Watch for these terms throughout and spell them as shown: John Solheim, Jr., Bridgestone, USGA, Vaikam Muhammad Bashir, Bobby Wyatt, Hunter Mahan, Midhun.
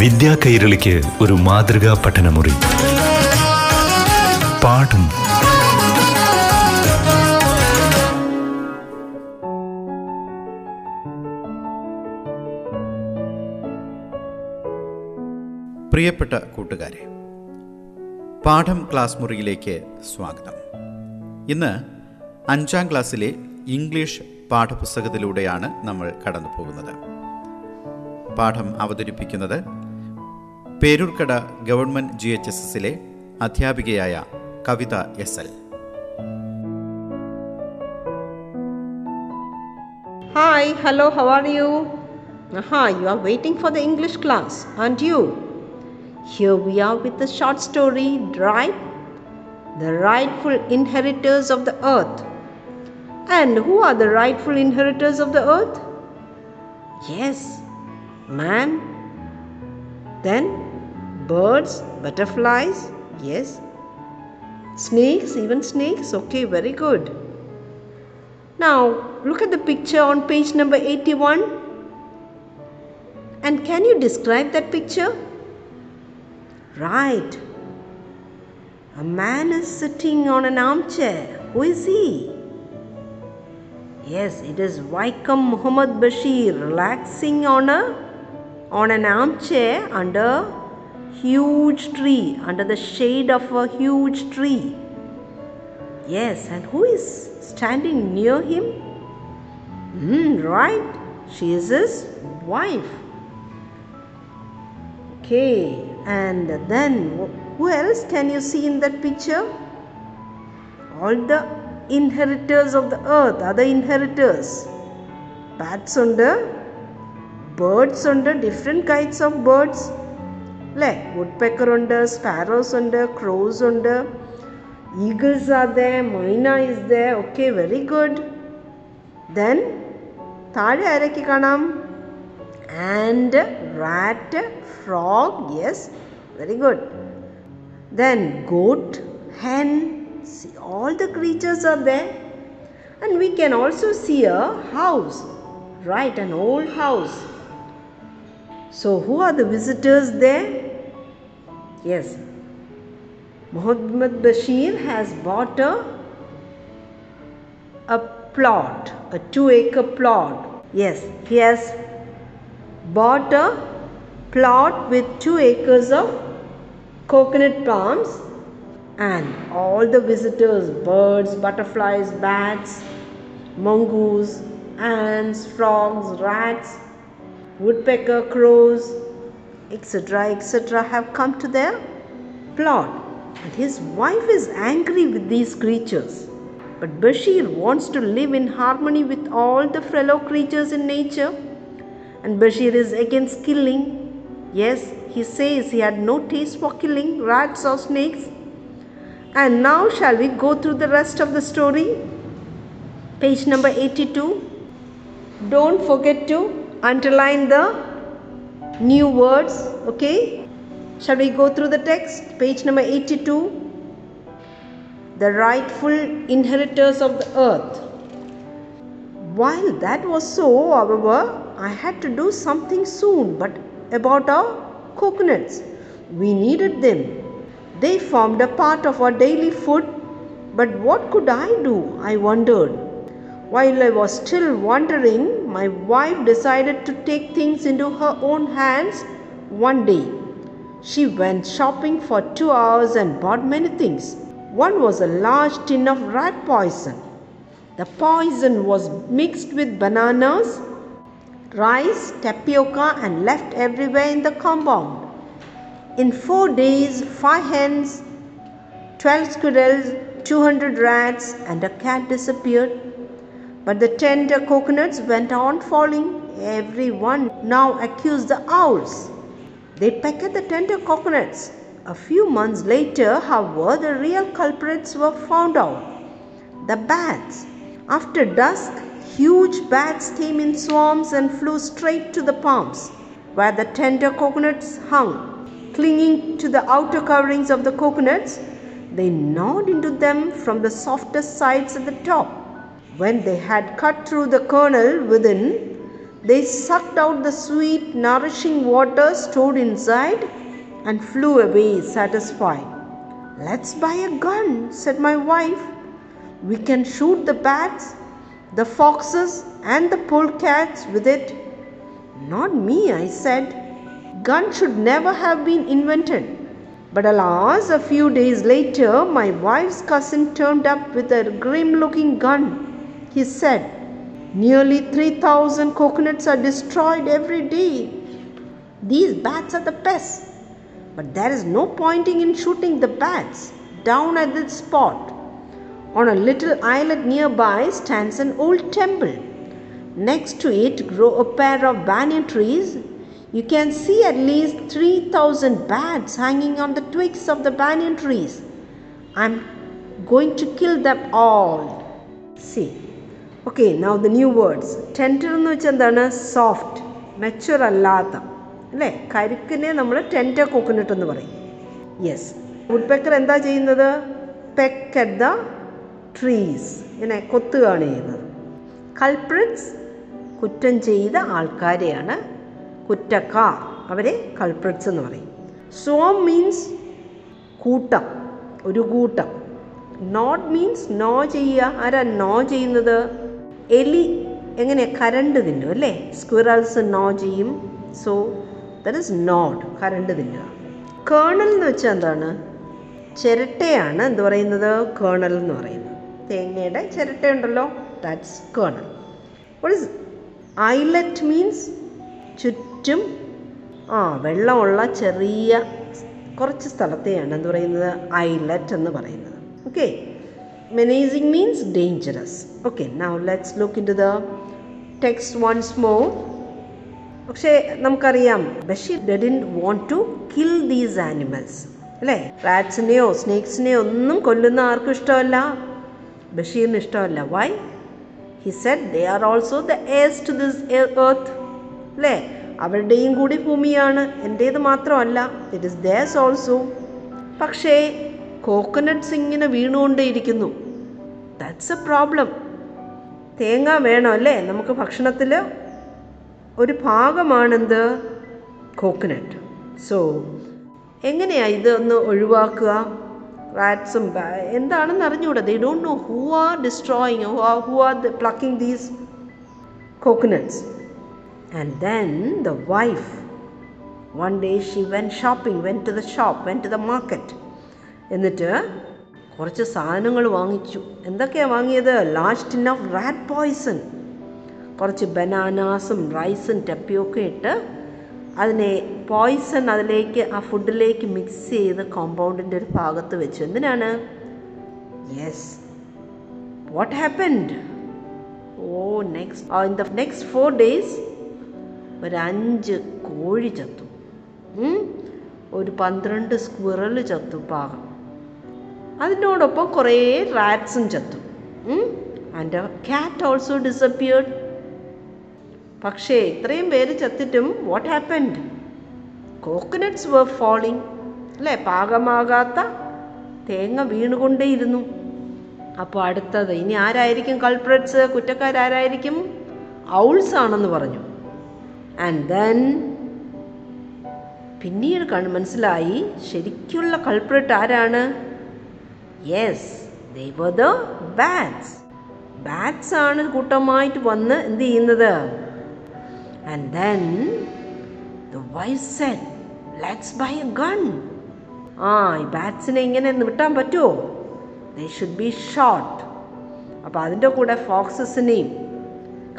വിദ്യാ കൈരളിക്ക് ഒരു മാതൃകാ പഠനമുറി. പാഠം പ്രിയപ്പെട്ട കൂട്ടുകാരെ, പാഠം ക്ലാസ് മുറിയിലേക്ക് സ്വാഗതം. ഇന്ന് 5ാം ക്ലാസ്സിലെ ഇംഗ്ലീഷ് പാഠപുസ്തകത്തിലൂടെയാണ് നമ്മൾ കടന്നു പോകുന്നത്. പാഠം അവതരിപ്പിക്കുന്നത് പേരൂർക്കട ഗവൺമെൻറ് GHSSലെ അധ്യാപികയായ Kavitha S L. Hi, hello, how are you? You are waiting for the English class and you. Here we are with the short story Drive, the rightful inheritors of the earth. And who are the rightful inheritors of the earth? Yes, man, then birds, butterflies, yes, snakes, even snakes, okay, very good. Now look at the picture on page number 81. And can you describe that picture? Right. A man is sitting on an armchair. Who is he? Yes, it is Vaikam Muhammad Bashir relaxing on an armchair under a huge tree, under the shade of a huge tree. Yes, and who is standing near him? Right. She is his wife. Okay. And then who else can you see in that picture? All the inheritors of the earth, other inheritors. Bats undu, birds undu, different kinds of birds, like woodpecker undu, sparrows undu, crows undu, eagles are there, myna is there, okay, very good. Then thale araki kanam, and rat, frog, yes, very good. Then goat, hen, see, all the creatures are there. And we can also see a house, right, an old house. So who are the visitors there? Yes, Muhammad Bashir has bought a plot, a 2-acre plot. Yes, he has bought a plot with 2 acres of coconut palms, and all the visitors, birds, butterflies, bats, mongoose, ants, frogs, rats, woodpecker, crows, etc., etc., have come to their plot. And his wife is angry with these creatures. But Bashir wants to live in harmony with all the fellow creatures in nature. And Bashir is against killing. Yes, he says he had no taste for killing rats or snakes. And now shall we go through the rest of the story? Page number 82. Don't forget to underline the new words, okay? Shall we go through the text? Page number 82. The rightful inheritors of the earth. While that was so, however, I had to do something soon, but about our coconuts. We needed them. They formed a part of our daily food, but what could I do? I wondered. While I was still wondering, my wife decided to take things into her own hands one day. She went shopping for 2 hours and bought many things. One was a large tin of rat poison. The poison was mixed with bananas, rice, tapioca, and left everywhere in the compound. In 4 days, 5 hens, 12 squirrels, 200 rats, and a cat disappeared. But the tender coconuts went on falling. Everyone now accused the owls. They pecked at the tender coconuts. A few months later, however, the real culprits were found out. The bats. After dusk, huge bats came in swarms and flew straight to the palms where the tender coconuts hung. Clinging to the outer coverings of the coconuts, they gnawed into them from the softest sides at the top. When they had cut through the kernel within, they sucked out the sweet, nourishing water stored inside and flew away satisfied. "Let's buy a gun," said my wife. "We can shoot the bats, the foxes and the polecats with it." "Not me," I said. "Gun should never have been invented." But alas, a few days later, my wife's cousin turned up with a grim-looking gun. He said, "Nearly 3,000 coconuts are destroyed every day. These bats are the pests. But there is no pointing in shooting the bats. Down at this spot, on a little islet nearby, stands an old temple. Next to it grow a pair of banyan trees. You can see at least 3,000 bats hanging on the twigs of the banyan trees. I'm going to kill them all." See. Okay, now the new words. Tender എന്ന് വെച്ചാൽ എന്താണ്? Soft, mature അല്ലാത്ത, അല്ലേ? കരിക്കിനെ നമ്മൾ tender coconut എന്ന് പറയും. Yes. Woodpecker എന്താ ചെയ്യുന്നത്? പെക്ക് അറ്റ് ദ ട്രീസ്, ഇങ്ങനെ കൊത്തുകയാണ് ചെയ്യുന്നത്. കൾപ്രിറ്റ്സ് കുറ്റം ചെയ്ത ആൾക്കാരെയാണ്, കുറ്റക്കാർ, അവരെ കൾപ്രിറ്റ്സ് എന്ന് പറയും. സ്വാം മീൻസ് കൂട്ടം, ഒരു കൂട്ടം. നോട്ട് മീൻസ് നോ ചെയ്യുക. ആരാ നോ ചെയ്യുന്നത്? എലി എങ്ങനെയാണ് കരണ്ട് തിന്നും, അല്ലേ? സ്ക്വിറൽസ് നോ ചെയ്യും. സോ ദറ്റ് ഈസ് നോട്ട്, കരണ്ട് തിന്നുക. കേണൽ എന്ന് വെച്ചാൽ എന്താണ്? ചിരട്ടയാണ് എന്ത് പറയുന്നത്? കേണൽ എന്ന് പറയുന്നത്. തേങ്ങയുടെ ചിരട്ടയുണ്ടല്ലോ, that's kernel. What is islet means ചുറ്റും വെള്ളമുള്ള ചെറിയ കുറച്ച് സ്ഥലത്തെയാണ് എന്ത് പറയുന്നത്? ഐലറ്റ് എന്ന് പറയുന്നത്. Okay, menacing means dangerous. Okay, now let's look into the text once more. പക്ഷേ നമുക്കറിയാം Basheer didn't want to kill these animals, അല്ലേ? റാറ്റ്സിനെയോ സ്നേക്സിനെയോ ഒന്നും കൊല്ലുന്ന ആർക്കും ഇഷ്ടമല്ല, ബഷീറിന് ഇഷ്ടമല്ല. Why? He said they are also the heirs to this earth, അല്ലേ? അവരുടെയും കൂടി ഭൂമിയാണ്, എൻ്റേത് മാത്രമല്ല. It is theirs also. പക്ഷേ കോക്കനട്ട്സ് ഇങ്ങനെ വീണുകൊണ്ടേയിരിക്കുന്നു. That's A problem. തേങ്ങ വേണം, അല്ലേ? നമുക്ക് ഭക്ഷണത്തിൽ ഒരു ഭാഗമാണെന്ത്? കോക്കനട്ട്. സോ എങ്ങനെയാണ് ഇതൊന്ന് ഒഴിവാക്കുക? റാറ്റ്സും എന്താണെന്ന് അറിഞ്ഞുകൂടാ. They don't know who are destroying, who are plucking these coconuts. And then the wife one day she went shopping, went to the shop, went to the market. എന്നിട്ട് കുറച്ച് സാധനങ്ങൾ വാങ്ങിച്ചു. എന്തൊക്കെയാണ് വാങ്ങിയത്? Large tin of rat poison, കുറച്ച് ബനാനാസും റൈസും ടപ്പിയൊക്കെ ഇട്ട് അതിനെ പോയ്സൺ അതിലേക്ക് ആ ഫുഡിലേക്ക് മിക്സ് ചെയ്ത് കോമ്പൗണ്ടിൻ്റെ ഒരു ഭാഗത്ത് വെച്ചു. എന്തിനാണ്? Yes, what happened? In the next 4 days 5 കോഴി ചത്തു, 12 സ്ക്വിറൽ ചത്തു പാകം. അതിനോടൊപ്പം കുറേ റാറ്റ്സും ചത്തു. And cat also disappeared. പക്ഷേ ഇത്രയും പേര് ചത്തിട്ടും what happened? Coconuts were falling, അല്ലേ? പാകമാകാത്ത തേങ്ങ വീണുകൊണ്ടേയിരുന്നു. അപ്പോൾ അടുത്തത് ഇനി ആരായിരിക്കും കൾപ്രറ്റ്സ്? കുറ്റക്കാരാരായിരിക്കും? ഔൾസ് ആണെന്ന് പറഞ്ഞു. ആൻഡ് ദെൻ പിന്നീട് മനസ്സിലായി ശരിക്കുള്ള കൾപ്രിറ്റ് ആരാണ്? Yes, they were the bats. Bats ആണ് കൂട്ടമായിട്ട് വന്ന് എന്ത് ചെയ്യുന്നത്? And then the wife said let's buy a gun. ഈ ബാറ്റ്സിനെ ഇങ്ങനെ വിട്ടാൻ പറ്റുമോ? They should be shot. അപ്പോൾ അതിൻ്റെ കൂടെ ഫോക്സസിനെയും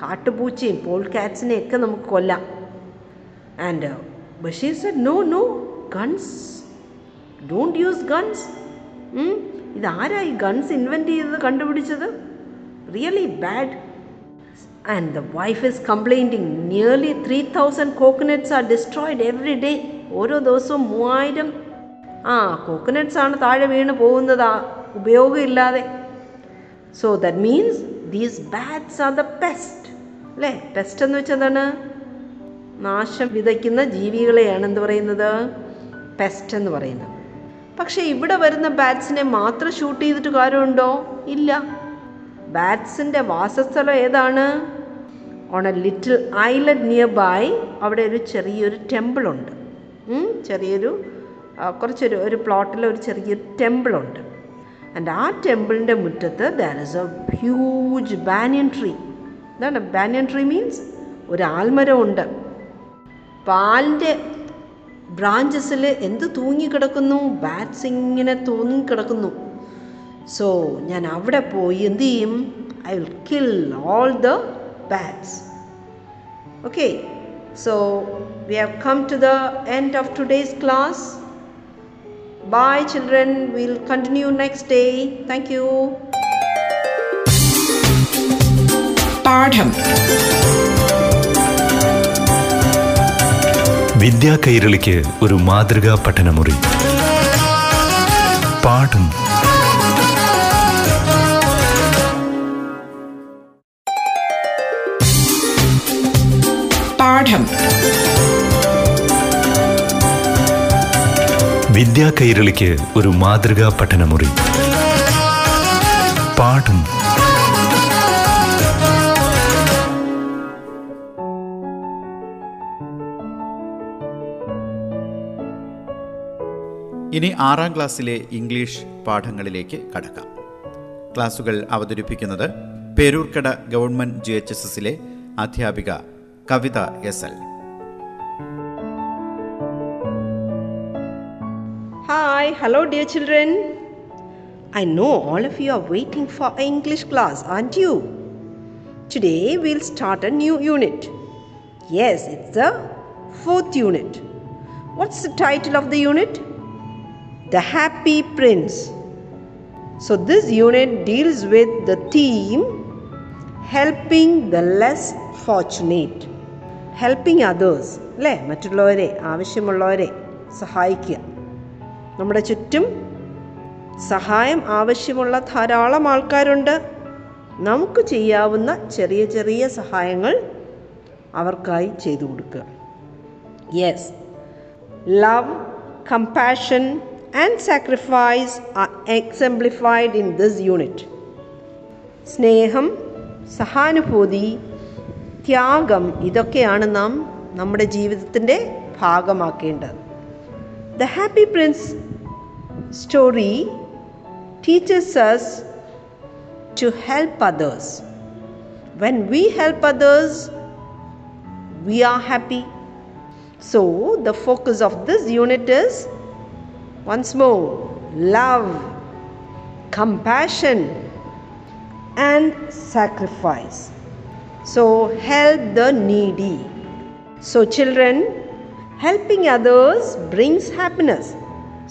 കാട്ടുപൂച്ചയും പോൾകാറ്റ്സിനെയും ഒക്കെ നമുക്ക് കൊല്ലാം. And Bashir said, no, guns. Don't use guns. ഇതാരാ ഈ ഗൺസ് ഇൻവെൻറ്റ് ചെയ്തത്, കണ്ടുപിടിച്ചത്? Really bad. And the wife is complaining, nearly 3,000 coconuts are destroyed every day. ഓരോ ദിവസവും 3000 കോക്കനട്ട്സ് ആണ് താഴെ വീണ് പോകുന്നത്, ഉപയോഗമില്ലാതെ. So that means these bats are the pest, അല്ലേ? പെസ്റ്റ് എന്ന് വെച്ചാൽ എന്താണ്? നാശം വിതയ്ക്കുന്ന ജീവികളെയാണ് എന്ത് പറയുന്നത്? പെസ്റ്റ് എന്ന് പറയുന്നത്. പക്ഷേ ഇവിടെ വരുന്ന ബാറ്റ്സിനെ മാത്രം ഷൂട്ട് ചെയ്തിട്ട് കാര്യമുണ്ടോ? ഇല്ല. ബാറ്റ്സിൻ്റെ വാസസ്ഥലം ഏതാണ്? On a little island nearby. അവിടെ ഒരു ചെറിയൊരു ടെമ്പിളുണ്ട്, ചെറിയൊരു കുറച്ചൊരു ഒരു പ്ലോട്ടിൽ ഒരു ചെറിയൊരു ടെമ്പിളുണ്ട്. ആൻഡ് ആ ടെമ്പിളിൻ്റെ മുറ്റത്ത് there is a huge banyan tree. എന്താണ് ബാനിയൻ ട്രീ മീൻസ്? ഒരു ആൽമരമുണ്ട്. പാലിൻ്റെ ബ്രാഞ്ചസിൽ എന്ത് തൂങ്ങിക്കിടക്കുന്നു? ബാറ്റ്സ് ഇങ്ങനെ തൂങ്ങിക്കിടക്കുന്നു. സോ ഞാൻ അവിടെ പോയി എന്ത് ചെയ്യും? I will kill all the bats. Okay, so we have come to the end of today's class. Bye children, we'll continue next day. Thank you. പാഠം വിദ്യാ കൈരളിക്ക് ഒരു മാതൃകാ പഠനമുറി. പാഠം വിദ്യാ കൈരളിക്ക് ഒരു മാതൃകാ പഠനമുറി. പാഠം ഇനി 6ാം ക്ലാസ്സിലെ ഇംഗ്ലീഷ് പാഠങ്ങളിലേക്ക് കടക്കാം. ക്ലാസുകൾ അവതരിപ്പിക്കുന്നത് പേരൂർക്കട ഗവൺമെന്റ് GHSS അധ്യാപിക Kavitha S L. Hi, hello dear children. I know all of you are waiting for English class, aren't you? Today we'll start a new unit. Yes, it's the 4th unit. What's the title of the unit? The Happy Prince. So this unit deals with the theme helping the less fortunate. Helping others, അല്ലേ? മറ്റുള്ളവരെ, ആവശ്യമുള്ളവരെ സഹായിക്കുക. നമ്മുടെ ചുറ്റും സഹായം ആവശ്യമുള്ള ധാരാളം ആൾക്കാരുണ്ട്. നമുക്ക് ചെയ്യാവുന്ന ചെറിയ ചെറിയ സഹായങ്ങൾ അവർക്കായി ചെയ്തു കൊടുക്കുക. Yes, love, compassion and sacrifice are exemplified in this unit. സ്നേഹം, സഹാനുഭൂതി, ത്യാഗം, ഇതൊക്കെയാണ് നാം നമ്മുടെ ജീവിതത്തിൻ്റെ ഭാഗമാക്കേണ്ടത്. The Happy Prince story teaches us to help others. When we help others, we are happy. So, the focus of this unit is, once more, love, compassion, and sacrifice. So, help the needy. So, children, helping others brings happiness.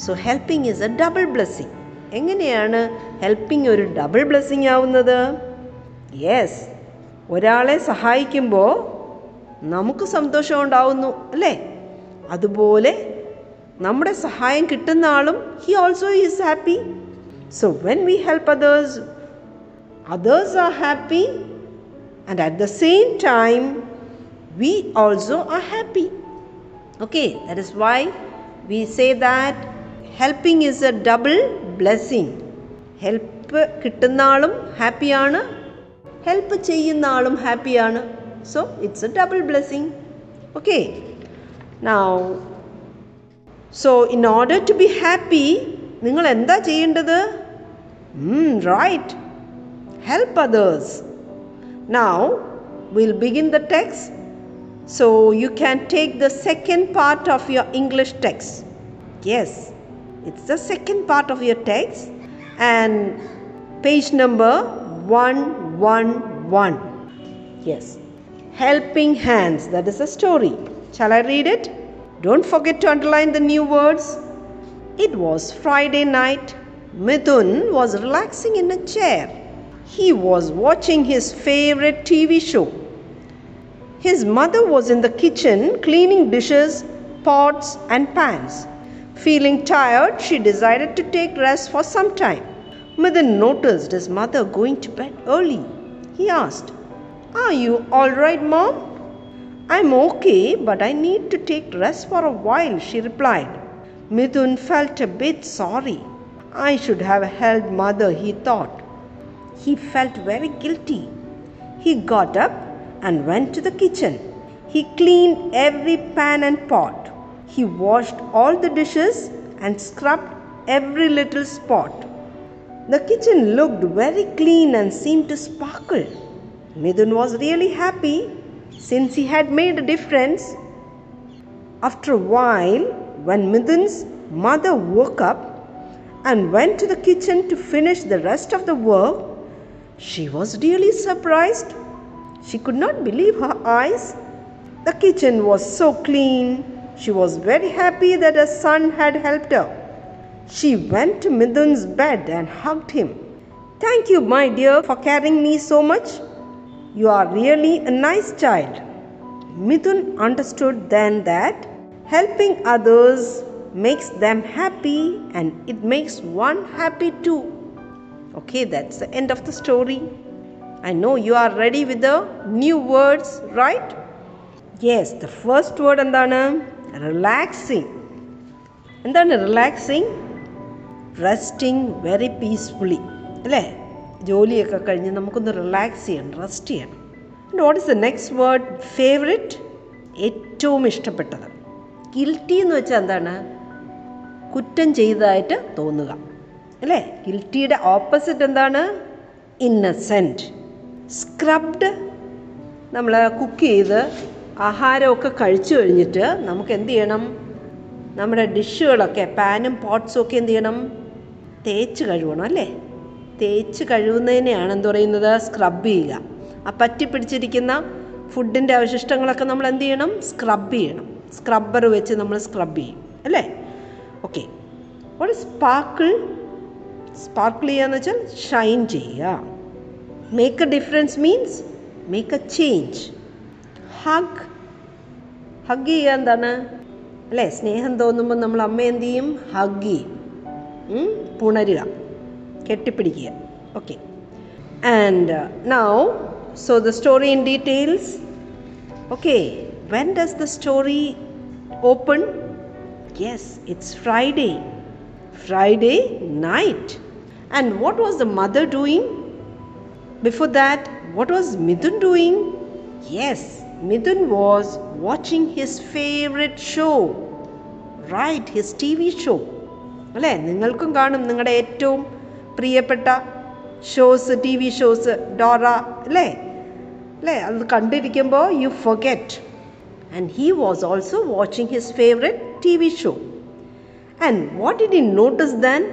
So helping is a double blessing. എങ്ങനെയാണ് helping ഒരു double blessing ആവുന്നത്? Yes, ഒരാളെ സഹായിക്കുമ്പോൾ നമുക്ക് സന്തോഷം ഉണ്ടാവുന്നു, അല്ലേ? അതുപോലെ നമ്മുടെ സഹായം കിട്ടുന്ന ആളും he also is happy. So when we help others, others are happy and at the same time we also are happy. Okay, that is why we say that helping is a double blessing. Help കിട്ടുന്നാളും ഹാപ്പിയാണ്, help ചെയ്യുന്ന ആളും ഹാപ്പിയാണ്. So it's a double blessing. Okay, now so in order to be happy, നിങ്ങൾ എന്താ ചെയ്യേണ്ടത്? Right, help others. Now we'll begin the text. So you can take the second part of your English text. Yes, it's the second part of your text and page number 111. Yes, helping hands, that is a story. Shall I read it? Don't forget to underline the new words. It was Friday night. Midhun was relaxing in a chair. He was watching his favorite TV show. His mother was in the kitchen cleaning dishes, pots and pans. Feeling tired, she decided to take rest for some time. Midhun noticed his mother going to bed early. He asked, "Are you all right, Mom?" "I'm okay, but I need to take rest for a while," she replied. Midhun felt a bit sorry. "I should have helped Mother," he thought. He felt very guilty. He got up and went to the kitchen. He cleaned every pan and pot. He washed all the dishes and scrubbed every little spot. The kitchen looked very clean and seemed to sparkle. Midhun was really happy since he had made a difference. After a while, when Midhun's mother woke up and went to the kitchen to finish the rest of the work, she was really surprised. She could not believe her eyes. The kitchen was so clean. She was very happy that her son had helped her. She went to Midhun's bed and hugged him. "Thank you, my dear, for carrying me so much. You are really a nice child." Midhun understood then that helping others makes them happy and it makes one happy too. Okay, that's the end of the story. I know you are ready with the new words, right? Yes, the first word is relaxing. And then relaxing, resting very peacefully. അല്ലേ, ജോലിയൊക്കെ കഴിഞ്ഞ് നമുക്കൊന്ന് relax ചെയ്യണം, rest ചെയ്യണം. And what is the next word? Favourite, ഏറ്റവും ഇഷ്ടപ്പെട്ടത്. Guilty എന്ന് വെച്ചാൽ എന്താണ്? കുറ്റം ചെയ്തതായിട്ട് തോന്നുക, അല്ലേ? ഗിൽറ്റിയുടെ ഓപ്പോസിറ്റ് എന്താണ്? ഇന്നസെൻറ്റ്. സ്ക്രബ്ഡ്, നമ്മൾ കുക്ക് ചെയ്ത് ആഹാരമൊക്കെ കഴിച്ചു കഴിഞ്ഞിട്ട് നമുക്ക് എന്ത് ചെയ്യണം? നമ്മുടെ ഡിഷുകളൊക്കെ, പാനും പോട്ട്സും ഒക്കെ എന്ത് ചെയ്യണം? തേച്ച് കഴുകണം, അല്ലേ? തേച്ച് കഴുകുന്നതിനെയാണ് എന്ത് പറയുന്നത്? സ്ക്രബ് ചെയ്യുക. ആ പറ്റി പിടിച്ചിരിക്കുന്ന ഫുഡിൻ്റെ അവശിഷ്ടങ്ങളൊക്കെ നമ്മൾ എന്ത് ചെയ്യണം? സ്ക്രബ് ചെയ്യണം. സ്ക്രബ്ബർ വെച്ച് നമ്മൾ സ്ക്രബ് ചെയ്യും, അല്ലേ? ഓക്കെ. ഒരു സ്പാർക്കിൾ, സ്പാർക്കിൾ ചെയ്യുക എന്ന് വെച്ചാൽ ഷൈൻ ചെയ്യുക. Make a difference means make a change. Hug, hug ചെയ്യുക എന്താണ്? അല്ലേ, സ്നേഹം തോന്നുമ്പോൾ നമ്മൾ അമ്മ എന്ത് ചെയ്യും? ഹഗ് ചെയ്യും, പുണരുക, കെട്ടിപ്പിടിക്കുക. Okay. And now so the story in details. Okay, when does the story open? Yes, it's Friday, Friday night. And what was the mother doing? Before that, what was Midhun doing? Yes, Midhun was watching his favorite show, right? His TV show. അല്ലേ, നിങ്ങൾക്കും കാണും നിങ്ങളുടെ ഏറ്റവും പ്രിയപ്പെട്ട shows, T V shows, Dora, അല്ലേ? അല്ലേ, അത് കണ്ടിരിക്കുമ്പോൾ you forget. And he was also watching his favourite T V show. And what did he notice then?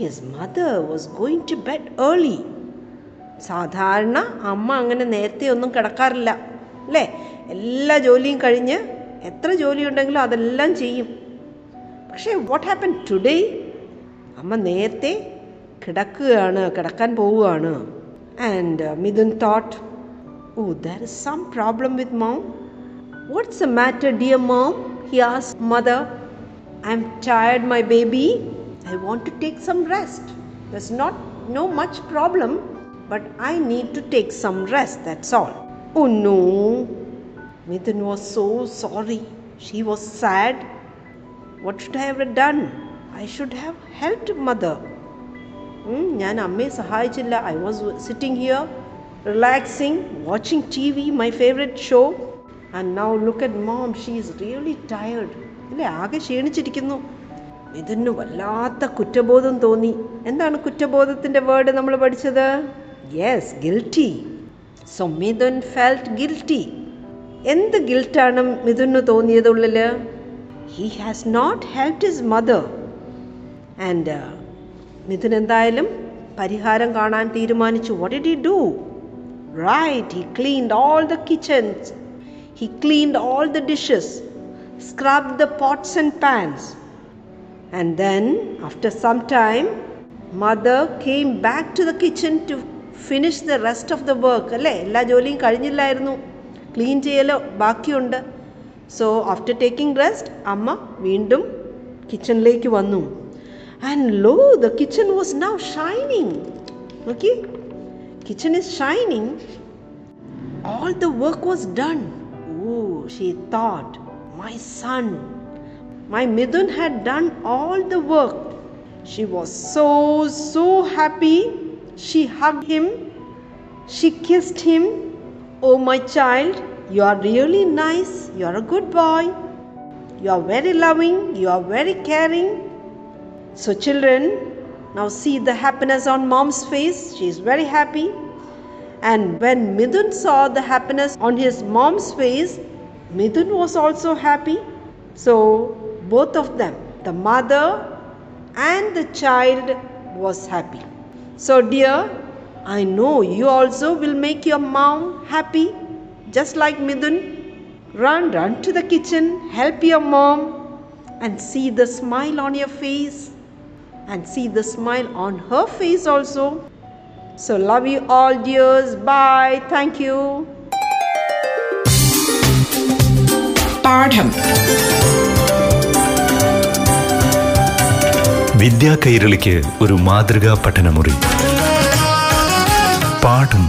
His mother was going to bed early. സാധാരണ അമ്മ അങ്ങനെ നേരത്തെ ഒന്നും കിടക്കാറില്ല, അല്ലേ? എല്ലാ ജോലിയും കഴിഞ്ഞ് എത്ര ജോലിയുണ്ടെങ്കിലും അതെല്ലാം ചെയ്യും. പക്ഷേ വാട്ട് ഹാപ്പൻ ടുഡേ? അമ്മ നേരത്തെ കിടക്കുകയാണ്, കിടക്കാൻ പോവുകയാണ്. And Midhun thought, oh there is some problem with mom. What's the matter dear mom? He asked mother. I am tired my baby, I want to take some rest. There's not no much problem, but I need to take some rest, that's all. Oh no, Midhun was so sorry. She was sad. What should I have done? I should have helped mother. ഞാൻ അമ്മയെ സഹായിച്ചില്ല. I was sitting here relaxing, watching TV, my favorite show, and now look at mom, she is really tired. അല്ലേ, ആകെ ക്ഷീണിച്ചിരിക്കുന്നു. മിഥുന് വല്ലാത്ത കുറ്റബോധം തോന്നി. എന്താണ് കുറ്റബോധത്തിൻ്റെ word നമ്മൾ പഠിച്ചത്? Yes, guilty. So Midhun felt guilty. എന്ത് ഗിൽട്ടാണ് മിഥുന് തോന്നിയത് ഉള്ളിൽ? He has not helped his mother. And Mithun എന്തായാലും പരിഹാരം കാണാൻ തീരുമാനിച്ചു. What did he do? Right, he cleaned all the kitchens. He cleaned all the dishes. Scrubbed the pots and pans. And then after some time, mother came back to the kitchen to finish the rest of the work. അല്ലേ, എല്ലാ ജോലിയും കഴിഞ്ഞില്ലായിരുന്നു, clean ചെയ്യലോ ബാക്കിയുണ്ട്. So after taking rest, അമ്മ വീണ്ടും കിച്ചണിലേക്ക് വന്നു. And lo, the kitchen was now shining. Okay, kitchen is shining. All the work was done. Oh, she thought, my son, my Midhun had done all the work. She was so so happy. She hugged him. She kissed him. "Oh, my child, you are really nice. You are a good boy. You are very loving. You are very caring." So children, now see the happiness on mom's face. She is very happy. And when Midhun saw the happiness on his mom's face, Midhun was also happy. So both of them, the mother and the child, was happy. So dear, I know you also will make your mom happy, just like Midhun. Run to the kitchen, help your mom, and see the smile on your face, and see the smile on her face also. So love you all, dears. Bye. Thank you. പാഠം വിദ്യാ കൈരളിക്ക് ഒരു മാതൃകാ പഠനമുറി. പാഠം